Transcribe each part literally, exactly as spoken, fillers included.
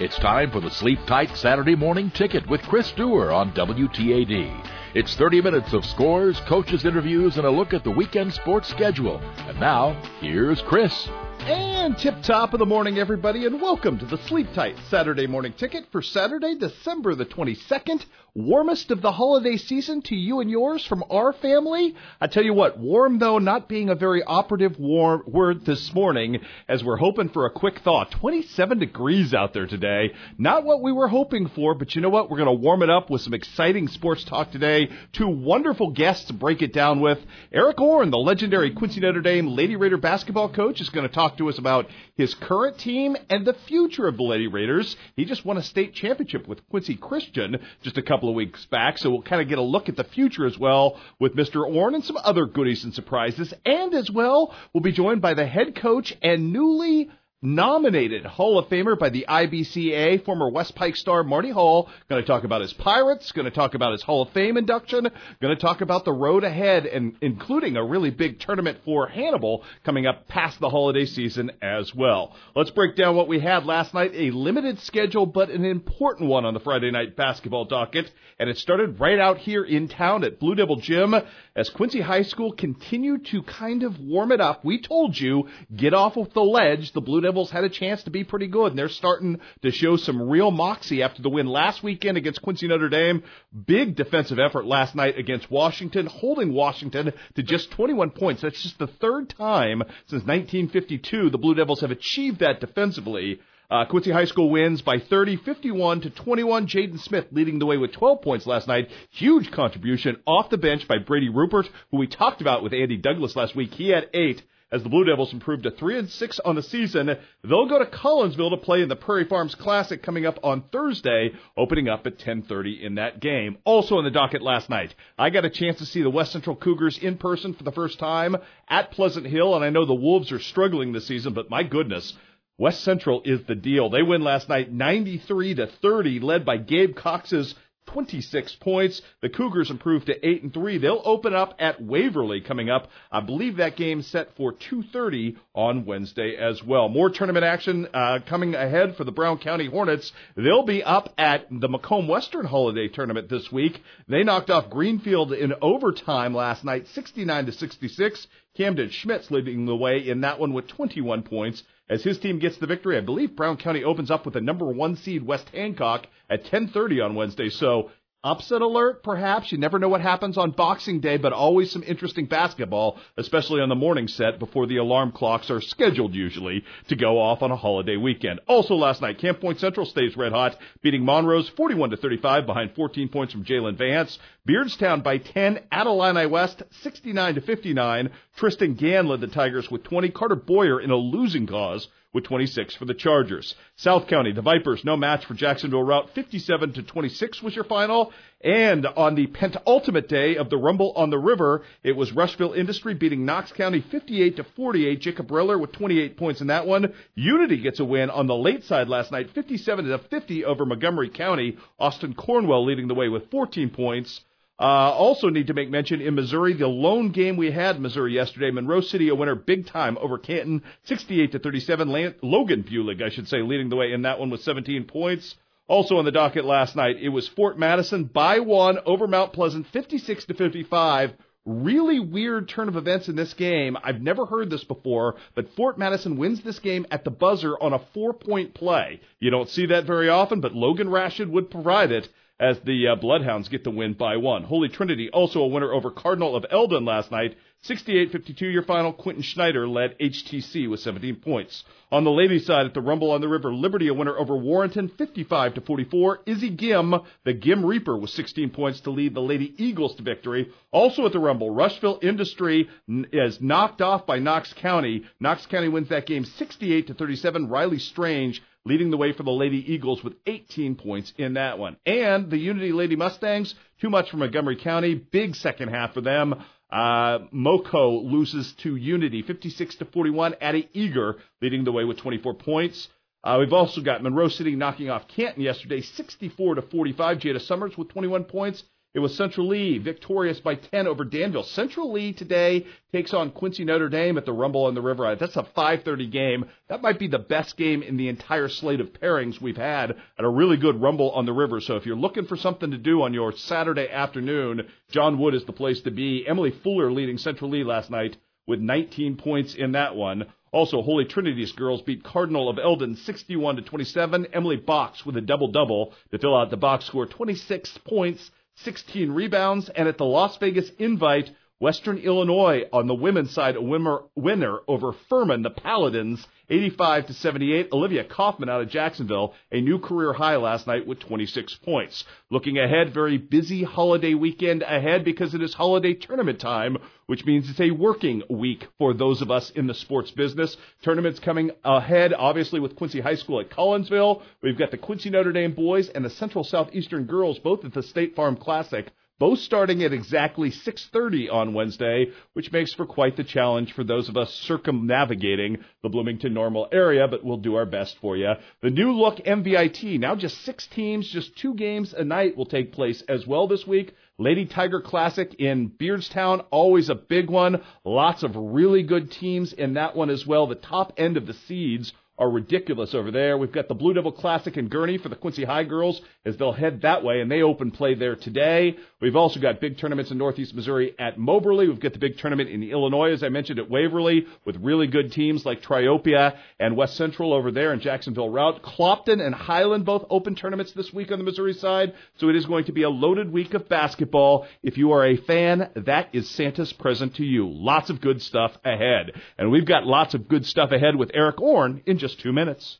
It's time for the Sleep Tight Saturday Morning Ticket with Chris Dewar on W T A D. It's thirty minutes of scores, coaches' interviews, and a look at the weekend sports schedule. And now, here's Chris. And tip top of the morning, everybody, and welcome to the Sleep Tight Saturday Morning Ticket for Saturday, December the twenty-second. Warmest of the holiday season to you and yours from our family. I tell you what, warm, though, not being a very operative warm word this morning, as we're hoping for a quick thaw. twenty-seven degrees out there today. Not what we were hoping for, but you know what? We're going to warm it up with some exciting sports talk today. Two wonderful guests to break it down with. Eric Orne, the legendary Quincy Notre Dame Lady Raider basketball coach, is going to talk to us about his current team and the future of the Lady Raiders. He just won a state championship with Quincy Christian just a couple of weeks back, so we'll kind of get a look at the future as well with Mister Orne and some other goodies and surprises. And as well, we'll be joined by the head coach and newly nominated Hall of Famer by the I B C A, former West Pike star Marty Hull. Going to talk about his Pirates, going to talk about his Hall of Fame induction, going to talk about the road ahead, and including a really big tournament for Hannibal coming up past the holiday season as well. Let's break down what we had last night, a limited schedule, but an important one on the Friday night basketball docket, and it started right out here in town at Blue Devil Gym as Quincy High School continued to kind of warm it up. We told you, get off of the ledge. The Blue Devil had a chance to be pretty good, and they're starting to show some real moxie after the win last weekend against Quincy Notre Dame. Big defensive effort last night against Washington, holding Washington to just twenty-one points. That's just the third time since nineteen fifty-two the Blue Devils have achieved that defensively. Uh, Quincy High School wins by thirty, fifty-one to twenty-one. Jaden Smith leading the way with twelve points last night. Huge contribution off the bench by Brady Rupert, who we talked about with Andy Douglas last week. He had eight. As the Blue Devils improved to three and six on the season, they'll go to Collinsville to play in the Prairie Farms Classic coming up on Thursday, opening up at ten thirty in that game. Also on the docket last night, I got a chance to see the West Central Cougars in person for the first time at Pleasant Hill, and I know the Wolves are struggling this season, but my goodness, West Central is the deal. They win last night ninety-three to thirty, led by Gabe Cox's twenty-six points. The Cougars improved to eight and three. They'll open up at Waverly coming up. I believe that game's set for two thirty on Wednesday as well. More tournament action uh, coming ahead for the Brown County Hornets. They'll be up at the Macomb Western Holiday Tournament this week. They knocked off Greenfield in overtime last night, sixty-nine to sixty-six. Camden Schmitz leading the way in that one with twenty-one points. As his team gets the victory, I believe Brown County opens up with a number one seed West Hancock at ten thirty on Wednesday. So upset alert, perhaps. You never know what happens on Boxing Day, but always some interesting basketball, especially on the morning set before the alarm clocks are scheduled usually to go off on a holiday weekend. Also last night, Camp Point Central stays red hot, beating Monroe's forty-one to thirty-five behind fourteen points from Jalen Vance. Beardstown by ten, at Illini West, sixty-nine to fifty-nine. Tristan Gann led the Tigers with twenty. Carter Boyer in a losing cause with twenty-six for the Chargers. South County, the Vipers, no match for Jacksonville Route. fifty-seven to twenty-six was your final. And on the penultimate day of the Rumble on the River, it was Rushville Industry beating Knox County fifty-eight to forty-eight. Jacob Riller with twenty-eight points in that one. Unity gets a win on the late side last night, fifty-seven to fifty over Montgomery County. Austin Cornwell leading the way with fourteen points. Uh, also need to make mention in Missouri, the lone game we had in Missouri yesterday, Monroe City, a winner big time over Canton, sixty-eight to thirty-seven. Lan- Logan Bulig, I should say, leading the way in that one with seventeen points. Also on the docket last night, it was Fort Madison by one over Mount Pleasant, fifty-six to fifty-five. Really weird turn of events in this game. I've never heard this before, but Fort Madison wins this game at the buzzer on a four-point play. You don't see that very often, but Logan Rashid would provide it as the uh, Bloodhounds get the win by one. Holy Trinity also a winner over Cardinal of Eldon last night, sixty-eight fifty-two your final. Quentin Schneider led H T C with seventeen points. On the ladies' side at the Rumble on the River, Liberty a winner over Warrenton, fifty-five to forty-four. Izzy Gim, the Gim Reaper, with sixteen points to lead the Lady Eagles to victory. Also at the Rumble, Rushville Industry is knocked off by Knox County. Knox County wins that game sixty-eight to thirty-seven. Riley Strange leading the way for the Lady Eagles with eighteen points in that one. And the Unity Lady Mustangs, too much for Montgomery County. Big second half for them. Uh, MoCo loses to Unity, fifty-six to forty-one. Addie Eager leading the way with twenty-four points. Uh, we've also got Monroe City knocking off Canton yesterday, sixty-four to forty-five. Jada Summers with twenty-one points. It was Central Lee victorious by ten over Danville. Central Lee today takes on Quincy Notre Dame at the Rumble on the River. That's a five thirty game. That might be the best game in the entire slate of pairings we've had at a really good Rumble on the River. So if you're looking for something to do on your Saturday afternoon, John Wood is the place to be. Emily Fuller leading Central Lee last night with nineteen points in that one. Also, Holy Trinity's girls beat Cardinal of Eldon sixty-one to twenty-seven. Emily Box with a double-double to fill out the box score, twenty-six points, sixteen rebounds. And at the Las Vegas Invite, Western Illinois on the women's side, a winner, winner over Furman, the Paladins, eighty-five to seventy-eight. Olivia Kaufman out of Jacksonville, a new career high last night with twenty-six points. Looking ahead, very busy holiday weekend ahead because it is holiday tournament time, which means it's a working week for those of us in the sports business. Tournaments coming ahead, obviously, with Quincy High School at Collinsville. We've got the Quincy Notre Dame boys and the Central Southeastern girls, both at the State Farm Classic, both starting at exactly six thirty on Wednesday, which makes for quite the challenge for those of us circumnavigating the Bloomington-Normal area, but we'll do our best for you. The new look M V I T, now just six teams, just two games a night will take place as well this week. Lady Tiger Classic in Beardstown, always a big one. Lots of really good teams in that one as well. The top end of the seeds are ridiculous over there. We've got the Blue Devil Classic in Gurnee for the Quincy High girls as they'll head that way, and they open play there today. We've also got big tournaments in Northeast Missouri at Moberly. We've got the big tournament in Illinois, as I mentioned, at Waverly, with really good teams like Triopia and West Central over there in Jacksonville Route. Clopton and Highland both open tournaments this week on the Missouri side, so it is going to be a loaded week of basketball. If you are a fan, that is Santa's present to you. Lots of good stuff ahead. And we've got lots of good stuff ahead with Eric Orne in just two minutes.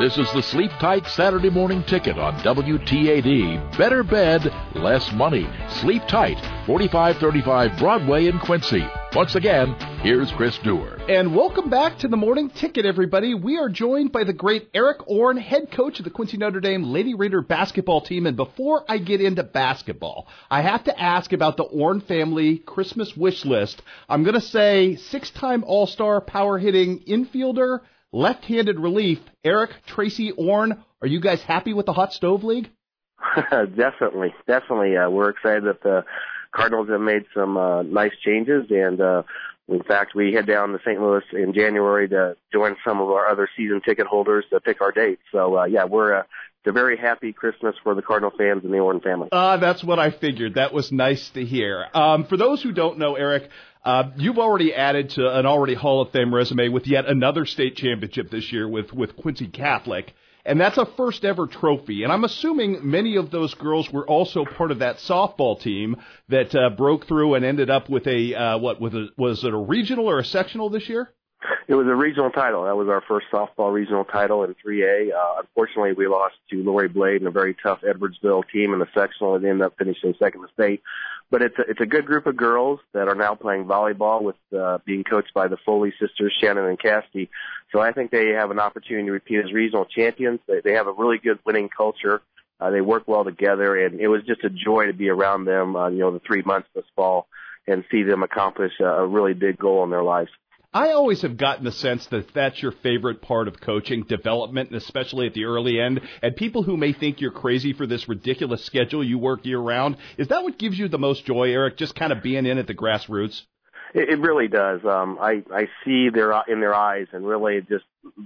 This is the Sleep Tight Saturday Morning Ticket on W T A D. Better bed, less money. Sleep Tight, forty-five thirty-five Broadway in Quincy. Once again, here's Chris Dewar. And welcome back to the Morning Ticket, everybody. We are joined by the great Eric Orne, head coach of the Quincy Notre Dame Lady Raider basketball team. And before I get into basketball, I have to ask about the Orne family Christmas wish list. I'm going to say six-time all-star power-hitting infielder, left-handed relief, Eric Tracy Orne. Are you guys happy with the Hot Stove League? definitely, definitely. Uh, we're excited that the Cardinals have made some uh, nice changes, and uh, in fact, we head down to Saint Louis in January to join some of our other season ticket holders to pick our dates. So, uh, yeah, we're uh, it's a very happy Christmas for the Cardinal fans and the Orne family. Ah, uh, that's what I figured. That was nice to hear. Um, for those who don't know, Eric, Uh, you've already added to an already Hall of Fame resume with yet another state championship this year with, with Quincy Catholic, and that's a first-ever trophy. And I'm assuming many of those girls were also part of that softball team that uh, broke through and ended up with a, uh, what, with a, was it a regional or a sectional this year? It was a regional title. That was our first softball regional title in three A. Uh, unfortunately, we lost to Lori Blade and a very tough Edwardsville team in the sectional, and ended up finishing second to state. But it's a, it's a good group of girls that are now playing volleyball with uh, being coached by the Foley sisters, Shannon and Cassidy. So I think they have an opportunity to repeat as regional champions. They, they have a really good winning culture. Uh, they work well together, and it was just a joy to be around them, uh, you know, the three months this fall and see them accomplish a, a really big goal in their lives. I always have gotten the sense that that's your favorite part of coaching, development, and especially at the early end. And people who may think you're crazy for this ridiculous schedule you work year-round, is that what gives you the most joy, Eric, just kind of being in at the grassroots? It, it really does. Um, I, I see their in their eyes and really just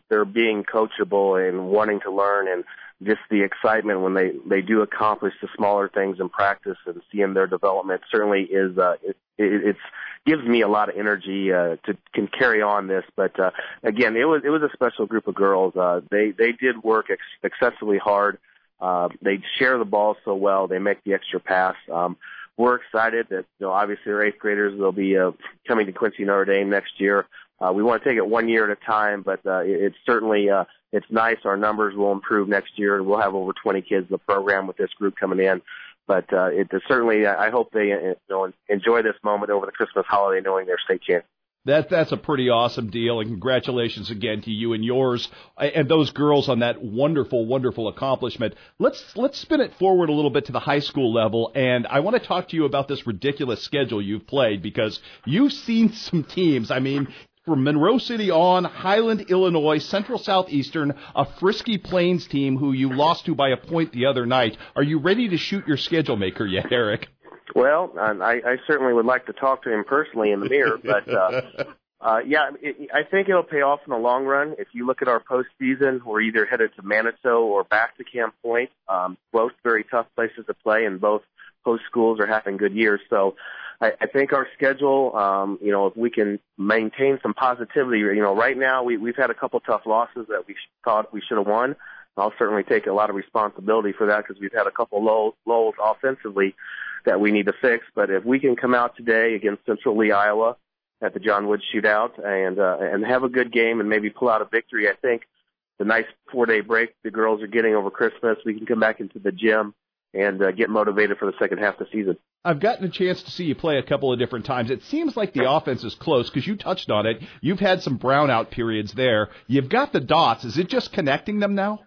they're being coachable and wanting to learn, and just the excitement when they, they do accomplish the smaller things in practice and seeing their development certainly is uh, – it, it, it's – gives me a lot of energy uh, to can carry on this. But, uh, again, it was it was a special group of girls. Uh, they, they did work ex- excessively hard. Uh, they share the ball so well. They make the extra pass. Um, we're excited that, you know, obviously our eighth graders will be uh, coming to Quincy Notre Dame next year. Uh, we want to take it one year at a time, but uh, it, it's certainly uh, it's nice. Our numbers will improve next year, and we'll have over twenty kids in the program with this group coming in. But uh, it uh, certainly, I hope they uh, you know, enjoy this moment over the Christmas holiday knowing they're state champions. That, that's a pretty awesome deal, and congratulations again to you and yours and those girls on that wonderful, wonderful accomplishment. Let's let's spin it forward a little bit to the high school level, and I want to talk to you about this ridiculous schedule you've played because you've seen some teams. I mean, From Monroe City on, Highland, Illinois, Central Southeastern, a Frisky Plains team who you lost to by a point the other night. Are you ready to shoot your schedule maker yet, Eric? Well, I, I certainly would like to talk to him personally in the mirror, but uh, uh, yeah, it, I think it'll pay off in the long run. If you look at our postseason, we're either headed to Manitou or back to Camp Point. Um, both very tough places to play, and both host schools are having good years, so I, I think our schedule, um, you know, if we can maintain some positivity, you know, right now we, we've had a couple tough losses that we sh- thought we should have won. I'll certainly take a lot of responsibility for that because we've had a couple low, lows offensively that we need to fix. But if we can come out today against Central Lee, Iowa at the John Wood shootout and, uh, and have a good game and maybe pull out a victory, I think the nice four-day break the girls are getting over Christmas, we can come back into the gym and uh, get motivated for the second half of the season. I've gotten a chance to see you play a couple of different times. It seems like the offense is close because you touched on it. You've had some brownout periods there. You've got the dots. Is it just connecting them now?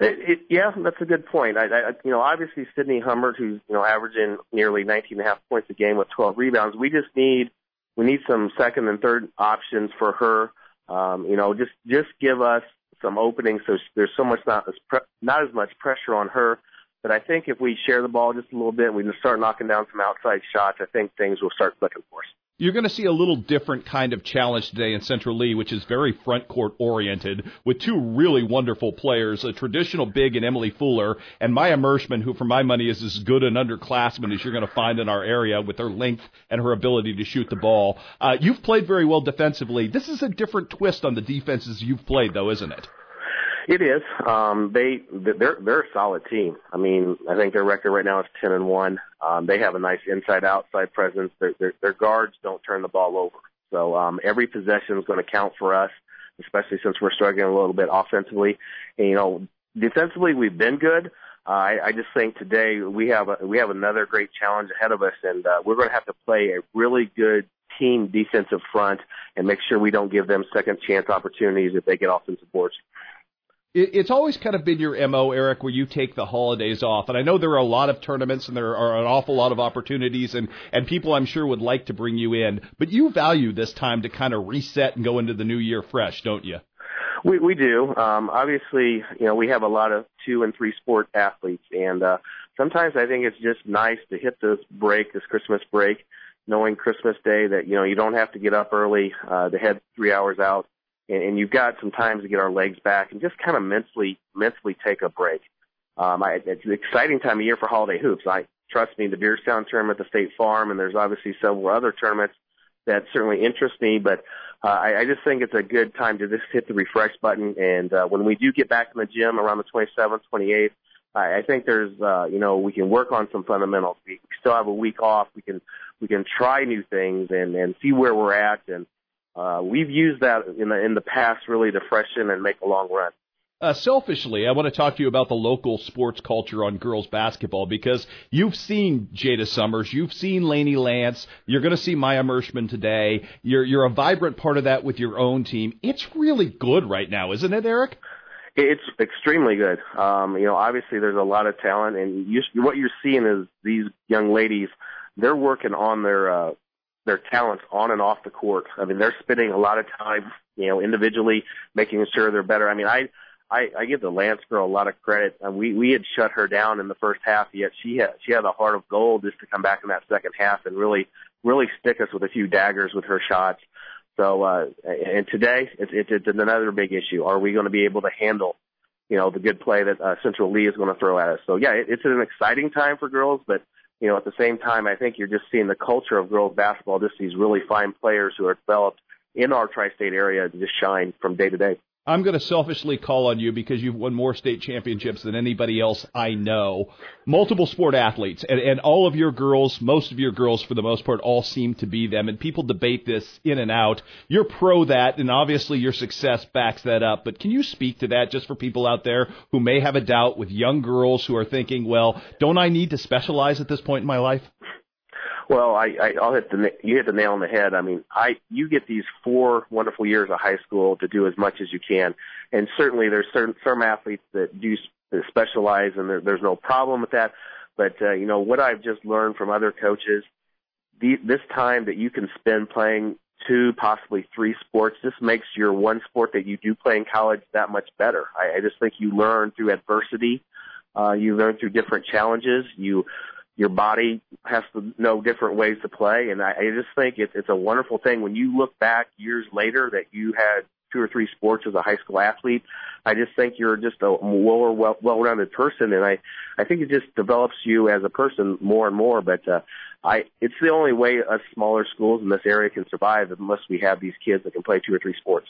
It, it, yeah, that's a good point. I, I, you know, obviously Sydney Hummert, who's you know averaging nearly nineteen and a half points a game with twelve rebounds. We just need we need some second and third options for her. Um, you know, just just give us some openings so there's so much not as pre- not as much pressure on her. But I think if we share the ball just a little bit and we can start knocking down some outside shots, I think things will start clicking for us. You're going to see a little different kind of challenge today in Central Lee, which is very front court oriented, with two really wonderful players, a traditional big in Emily Fuller and Maya Mershman, who for my money is as good an underclassman as you're going to find in our area with her length and her ability to shoot the ball. Uh, you've played very well defensively. This is a different twist on the defenses you've played, though, isn't it? It is. Um, they they're they're a solid team. I mean, I think their record right now is ten and one. Um, they have a nice inside outside presence. Their, their, their guards don't turn the ball over. So um, every possession is going to count for us, especially since we're struggling a little bit offensively. And, you know, defensively we've been good. Uh, I, I just think today we have a, we have another great challenge ahead of us, and uh, we're going to have to play a really good team defensive front and make sure we don't give them second chance opportunities if they get offensive boards. It's always kind of been your M O, Eric, where you take the holidays off. And I know there are a lot of tournaments and there are an awful lot of opportunities and, and people I'm sure would like to bring you in. But you value this time to kind of reset and go into the new year fresh, don't you? We, we do. Um, obviously, you know, we have a lot of two and three sport athletes. And uh, sometimes I think it's just nice to hit this break, this Christmas break, knowing Christmas Day that, you know, you don't have to get up early uh, to head three hours out. And you've got some time to get our legs back and just kind of mentally, mentally take a break. Um, I, it's an exciting time of year for holiday hoops. I trust me, the Beardstown tournament, the State Farm, and there's obviously several other tournaments that certainly interest me. But uh, I, I just think it's a good time to just hit the refresh button. And uh, when we do get back in the gym around the twenty-seventh, twenty-eighth, I, I think there's, uh, you know, we can work on some fundamentals. We still have a week off. We can, we can try new things and, and see where we're at and. Uh, we've used that in the, in the past really to freshen and make a long run. Uh, selfishly, I want to talk to you about the local sports culture on girls basketball because you've seen Jada Summers, you've seen Lainey Lance, you're going to see Maya Mershman today. You're you're a vibrant part of that with your own team. It's really good right now, isn't it, Eric? It's extremely good. Um, you know, obviously there's a lot of talent, and you, what you're seeing is these young ladies, they're working on their uh, – their talents on and off the court. I mean, they're spending a lot of time, you know, individually making sure they're better. I mean, I, I, I give the Lance girl a lot of credit. And we, we had shut her down in the first half, yet she had, she had a heart of gold just to come back in that second half and really, really stick us with a few daggers with her shots. So, uh, and today it's, it's, it's another big issue. Are we going to be able to handle, you know, the good play that uh, Central Lee is going to throw at us? So yeah, it, it's an exciting time for girls, but you know, at the same time, I think you're just seeing the culture of girls basketball, just these really fine players who are developed in our tri-state area just shine from day to day. I'm going to selfishly call on you because you've won more state championships than anybody else I know. Multiple sport athletes, and, and all of your girls, most of your girls for the most part, all seem to be them, and people debate this in and out. You're pro that, and obviously your success backs that up, but can you speak to that just for people out there who may have a doubt with young girls who are thinking, well, don't I need to specialize at this point in my life? Well, I, I, I'll hit the you hit the nail on the head. I mean, I you get these four wonderful years of high school to do as much as you can, and certainly there's certain some athletes that do specialize, and there, there's no problem with that. But uh, you know what I've just learned from other coaches, the, this time that you can spend playing two, possibly three sports. This makes your one sport that you do play in college that much better. I, I just think you learn through adversity. Uh, you learn through different challenges. You, your body has to know different ways to play. And I, I just think it's, it's a wonderful thing when you look back years later that you had two or three sports as a high school athlete. I just think you're just a more well, well-rounded person, and I, I think it just develops you as a person more and more. But uh, I, it's the only way us smaller schools in this area can survive unless we have these kids that can play two or three sports.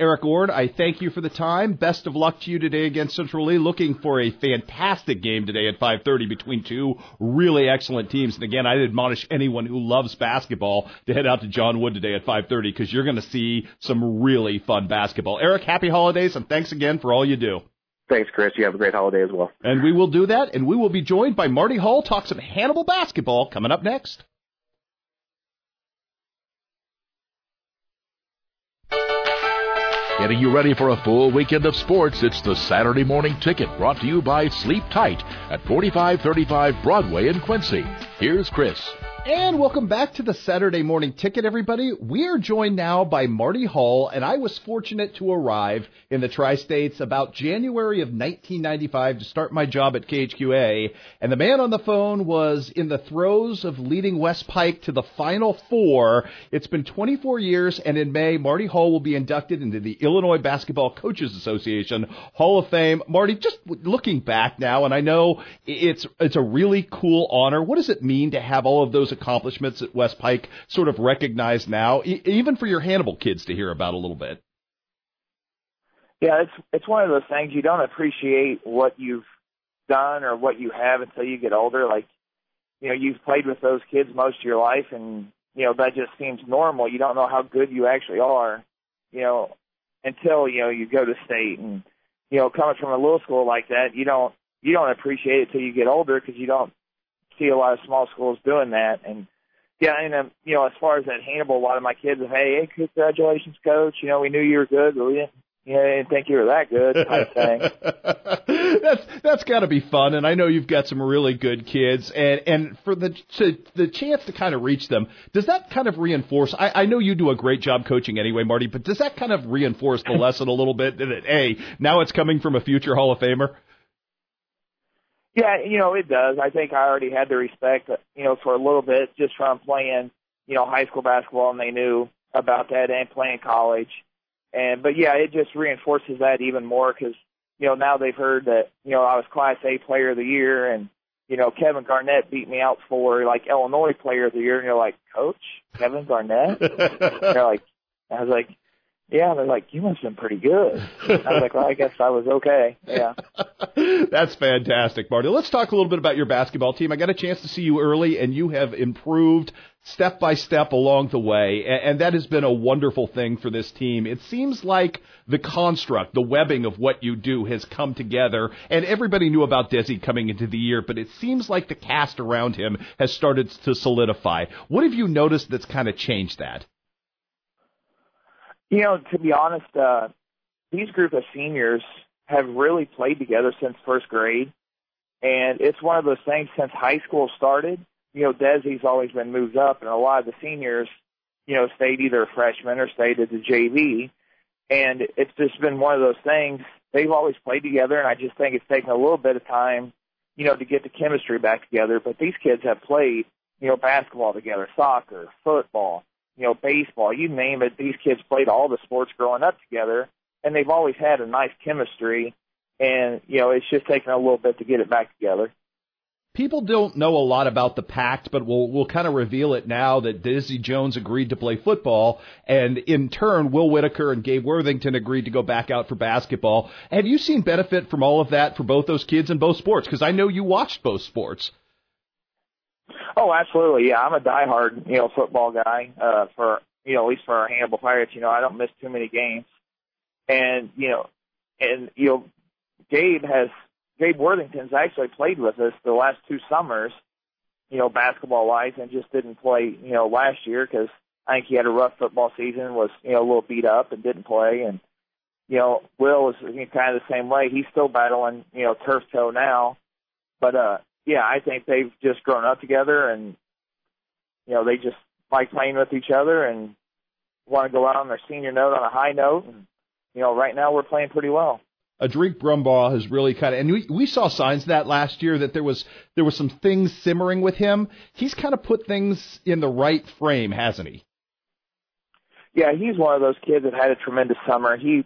Eric Orne, I thank you for the time. Best of luck to you today against Central Lee. Looking for a fantastic game today at five thirty between two really excellent teams. And, again, I'd admonish anyone who loves basketball to head out to John Wood today at five thirty because you're going to see some really fun basketball. Eric, happy holidays, and thanks again for all you do. Thanks, Chris. You have a great holiday as well. And we will do that, and we will be joined by Marty Hull. Talk some Hannibal basketball coming up next. Getting you ready for a full weekend of sports, it's the Saturday Morning Ticket, brought to you by Sleep Tight at forty-five thirty-five Broadway in Quincy. Here's Chris. And welcome back to the Saturday Morning Ticket, everybody. We are joined now by Marty Hull, and I was fortunate to arrive in the Tri-States about January of nineteen ninety-five to start my job at K H Q A, and the man on the phone was in the throes of leading West Pike to the Final Four. It's been twenty-four years, and in May, Marty Hull will be inducted into the Illinois Basketball Coaches Association Hall of Fame. Marty, just looking back now, and I know it's it's a really cool honor. What does it mean to have all of those accomplishments at West Pike sort of recognized now, e- even for your Hannibal kids to hear about a little bit? Yeah, it's it's one of those things you don't appreciate what you've done or what you have until you get older. Like, you know, you've played with those kids most of your life, and, you know, that just seems normal. You don't know how good you actually are, you know, until, you know, you go to state. And, you know, coming from a little school like that, you don't you don't appreciate it till you get older because you don't see a lot of small schools doing that. And yeah, and um, you know, as far as that Hannibal, a lot of my kids are, hey, hey, congratulations, coach. You know, we knew you were good, but we didn't, you know, didn't think you were that good. Type thing. that's that's got to be fun. And I know you've got some really good kids, and and for the to, the chance to kind of reach them, does that kind of reinforce? I, I know you do a great job coaching anyway, Marty, but does that kind of reinforce the lesson a little bit that hey, now it's coming from a future Hall of Famer? Yeah, you know, it does. I think I already had the respect, you know, for a little bit just from playing, you know, high school basketball, and they knew about that, and playing college. And but, yeah, it just reinforces that even more because, you know, now they've heard that, you know, I was Class A Player of the Year, and, you know, Kevin Garnett beat me out for, like, Illinois Player of the Year. And you're like, Coach, Kevin Garnett? They're like, I was like, yeah, they're like, you must have been pretty good. I was like, well, I guess I was okay. Yeah. That's fantastic, Marty. Let's talk a little bit about your basketball team. I got a chance to see you early, and you have improved step by step along the way, and that has been a wonderful thing for this team. It seems like the construct, the webbing of what you do has come together, and everybody knew about Desi coming into the year, but it seems like the cast around him has started to solidify. What have you noticed that's kind of changed that? You know, to be honest, uh, these group of seniors have really played together since first grade, and it's one of those things since high school started. You know, Desi's always been moved up, and a lot of the seniors, you know, stayed either a freshman or stayed at the J V, and it's just been one of those things. They've always played together, and I just think it's taken a little bit of time, you know, to get the chemistry back together. But these kids have played, you know, basketball together, soccer, football, you know, baseball, you name it. These kids played all the sports growing up together, and they've always had a nice chemistry, and, you know, it's just taken a little bit to get it back together. People don't know a lot about the pact, but we'll we'll kind of reveal it now that Dizzy Jones agreed to play football, and in turn, Will Whitaker and Gabe Worthington agreed to go back out for basketball. Have you seen benefit from all of that for both those kids in both sports? Because I know you watched both sports. Oh, absolutely. Yeah, I'm a diehard, you know, football guy, uh, for, you know, at least for our Hannibal Pirates. You know, I don't miss too many games. And, you know, and, you know, Gabe has, Gabe Worthington's actually played with us the last two summers, you know, basketball-wise, and just didn't play, you know, last year because I think he had a rough football season, was, you know, a little beat up and didn't play. And, you know, Will is kind of the same way. He's still battling, you know, turf toe now. But, uh, yeah, I think they've just grown up together, and, you know, they just like playing with each other, and, want to go out on their senior note on a high note. And, you know, right now we're playing pretty well. Adrique Brumbaugh has really kind of, and we, we saw signs of that last year that there was there was some things simmering with him. He's kind of put things in the right frame, hasn't he? Yeah, he's one of those kids that had a tremendous summer. He,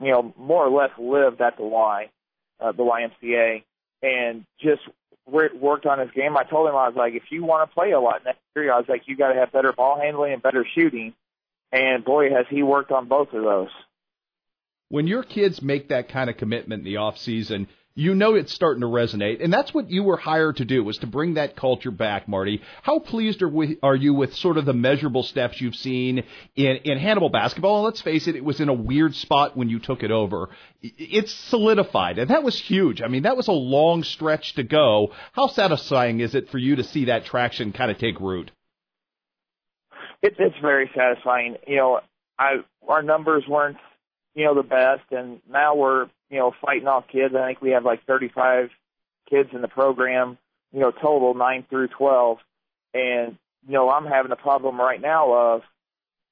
you know, more or less lived at the Y, uh, the Y M C A, and just worked on his game. I told him, I was like, if you want to play a lot next year, I was like, you got to have better ball handling and better shooting. And boy, has he worked on both of those. When your kids make that kind of commitment in the off season, you know it's starting to resonate, and that's what you were hired to do, was to bring that culture back, Marty. How pleased are, we, are you with sort of the measurable steps you've seen in, in Hannibal basketball? And let's face it, it was in a weird spot when you took it over. It's solidified, and that was huge. I mean, that was a long stretch to go. How satisfying is it for you to see that traction kind of take root? It, it's very satisfying. You know, I, our numbers weren't, you know, the best, and now we're, you know, fighting off kids. I think we have like thirty-five kids in the program, you know, total nine through twelve. And, you know, I'm having a problem right now of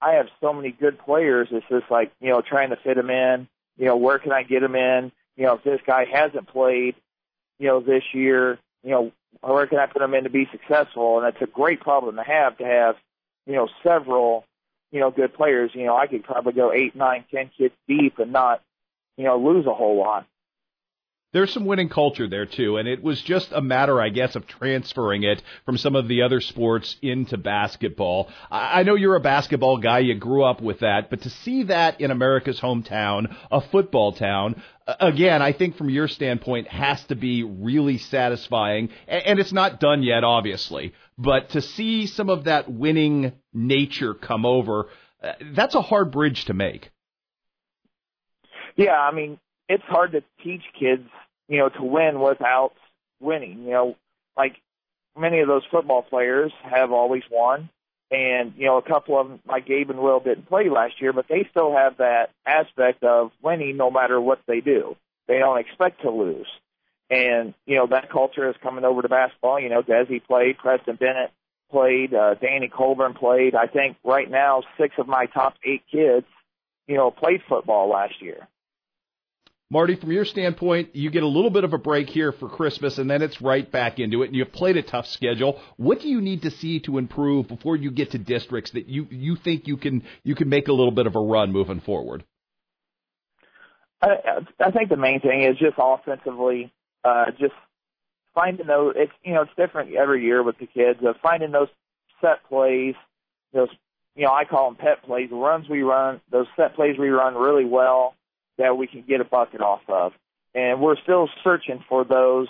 I have so many good players. It's just like, you know, trying to fit them in, you know, where can I get them in? You know, if this guy hasn't played, you know, this year, you know, where can I put them in to be successful? And that's a great problem to have, to have, you know, several, you know, good players. You know, I could probably go eight, nine, ten kids deep and not, you know, lose a whole lot. There's some winning culture there, too, and it was just a matter, I guess, of transferring it from some of the other sports into basketball. I know you're a basketball guy. You grew up with that, but to see that in America's hometown, a football town, again, I think from your standpoint, has to be really satisfying, and it's not done yet, obviously, but to see some of that winning nature come over, that's a hard bridge to make. Yeah, I mean, it's hard to teach kids, you know, to win without winning. You know, like many of those football players have always won. And, you know, a couple of them, like Gabe and Will, didn't play last year, but they still have that aspect of winning no matter what they do. They don't expect to lose. And, you know, that culture is coming over to basketball. You know, Desi played, Preston Bennett played, uh, Danny Colburn played. I think right now six of my top eight kids, you know, played football last year. Marty, from your standpoint, you get a little bit of a break here for Christmas, and then it's right back into it, and you've played a tough schedule. What do you need to see to improve before you get to districts that you, you think you can you can make a little bit of a run moving forward? I, I think the main thing is just offensively, uh, just finding those. It's you know it's different every year with the kids. Uh, finding those set plays, those you know I call them pet plays, the runs we run, those set plays we run really well, that we can get a bucket off of. And we're still searching for those,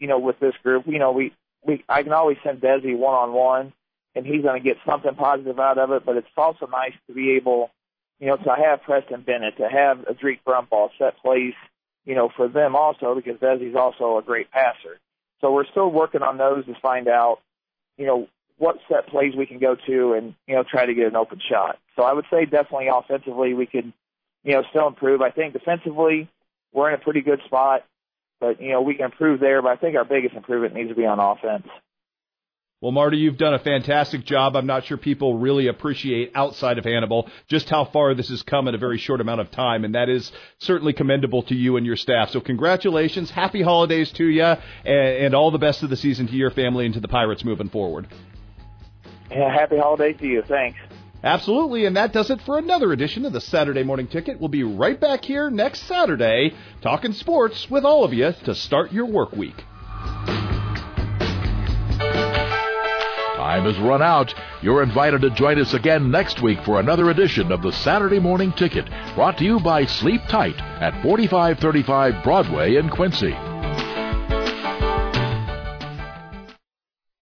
you know, with this group. You know, we, we I can always send Desi one-on-one, and he's going to get something positive out of it, but it's also nice to be able, you know, to have Preston Bennett, to have Adrique Brumbaugh set plays, you know, for them also, because Desi's also a great passer. So we're still working on those to find out, you know, what set plays we can go to and, you know, try to get an open shot. So I would say definitely offensively we could, you know, still improve. I think defensively we're in a pretty good spot, but, you know, we can improve there. But I think our biggest improvement needs to be on offense. Well, Marty, you've done a fantastic job. I'm not sure people really appreciate outside of Hannibal just how far this has come in a very short amount of time, and that is certainly commendable to you and your staff. So congratulations, happy holidays to you, and, and all the best of the season to your family and to the Pirates moving forward. Yeah, happy holidays to you. Thanks. Absolutely, and that does it for another edition of the Saturday Morning Ticket. We'll be right back here next Saturday, talking sports with all of you to start your work week. Time has run out. You're invited to join us again next week for another edition of the Saturday Morning Ticket, brought to you by Sleep Tight at forty-five thirty-five Broadway in Quincy.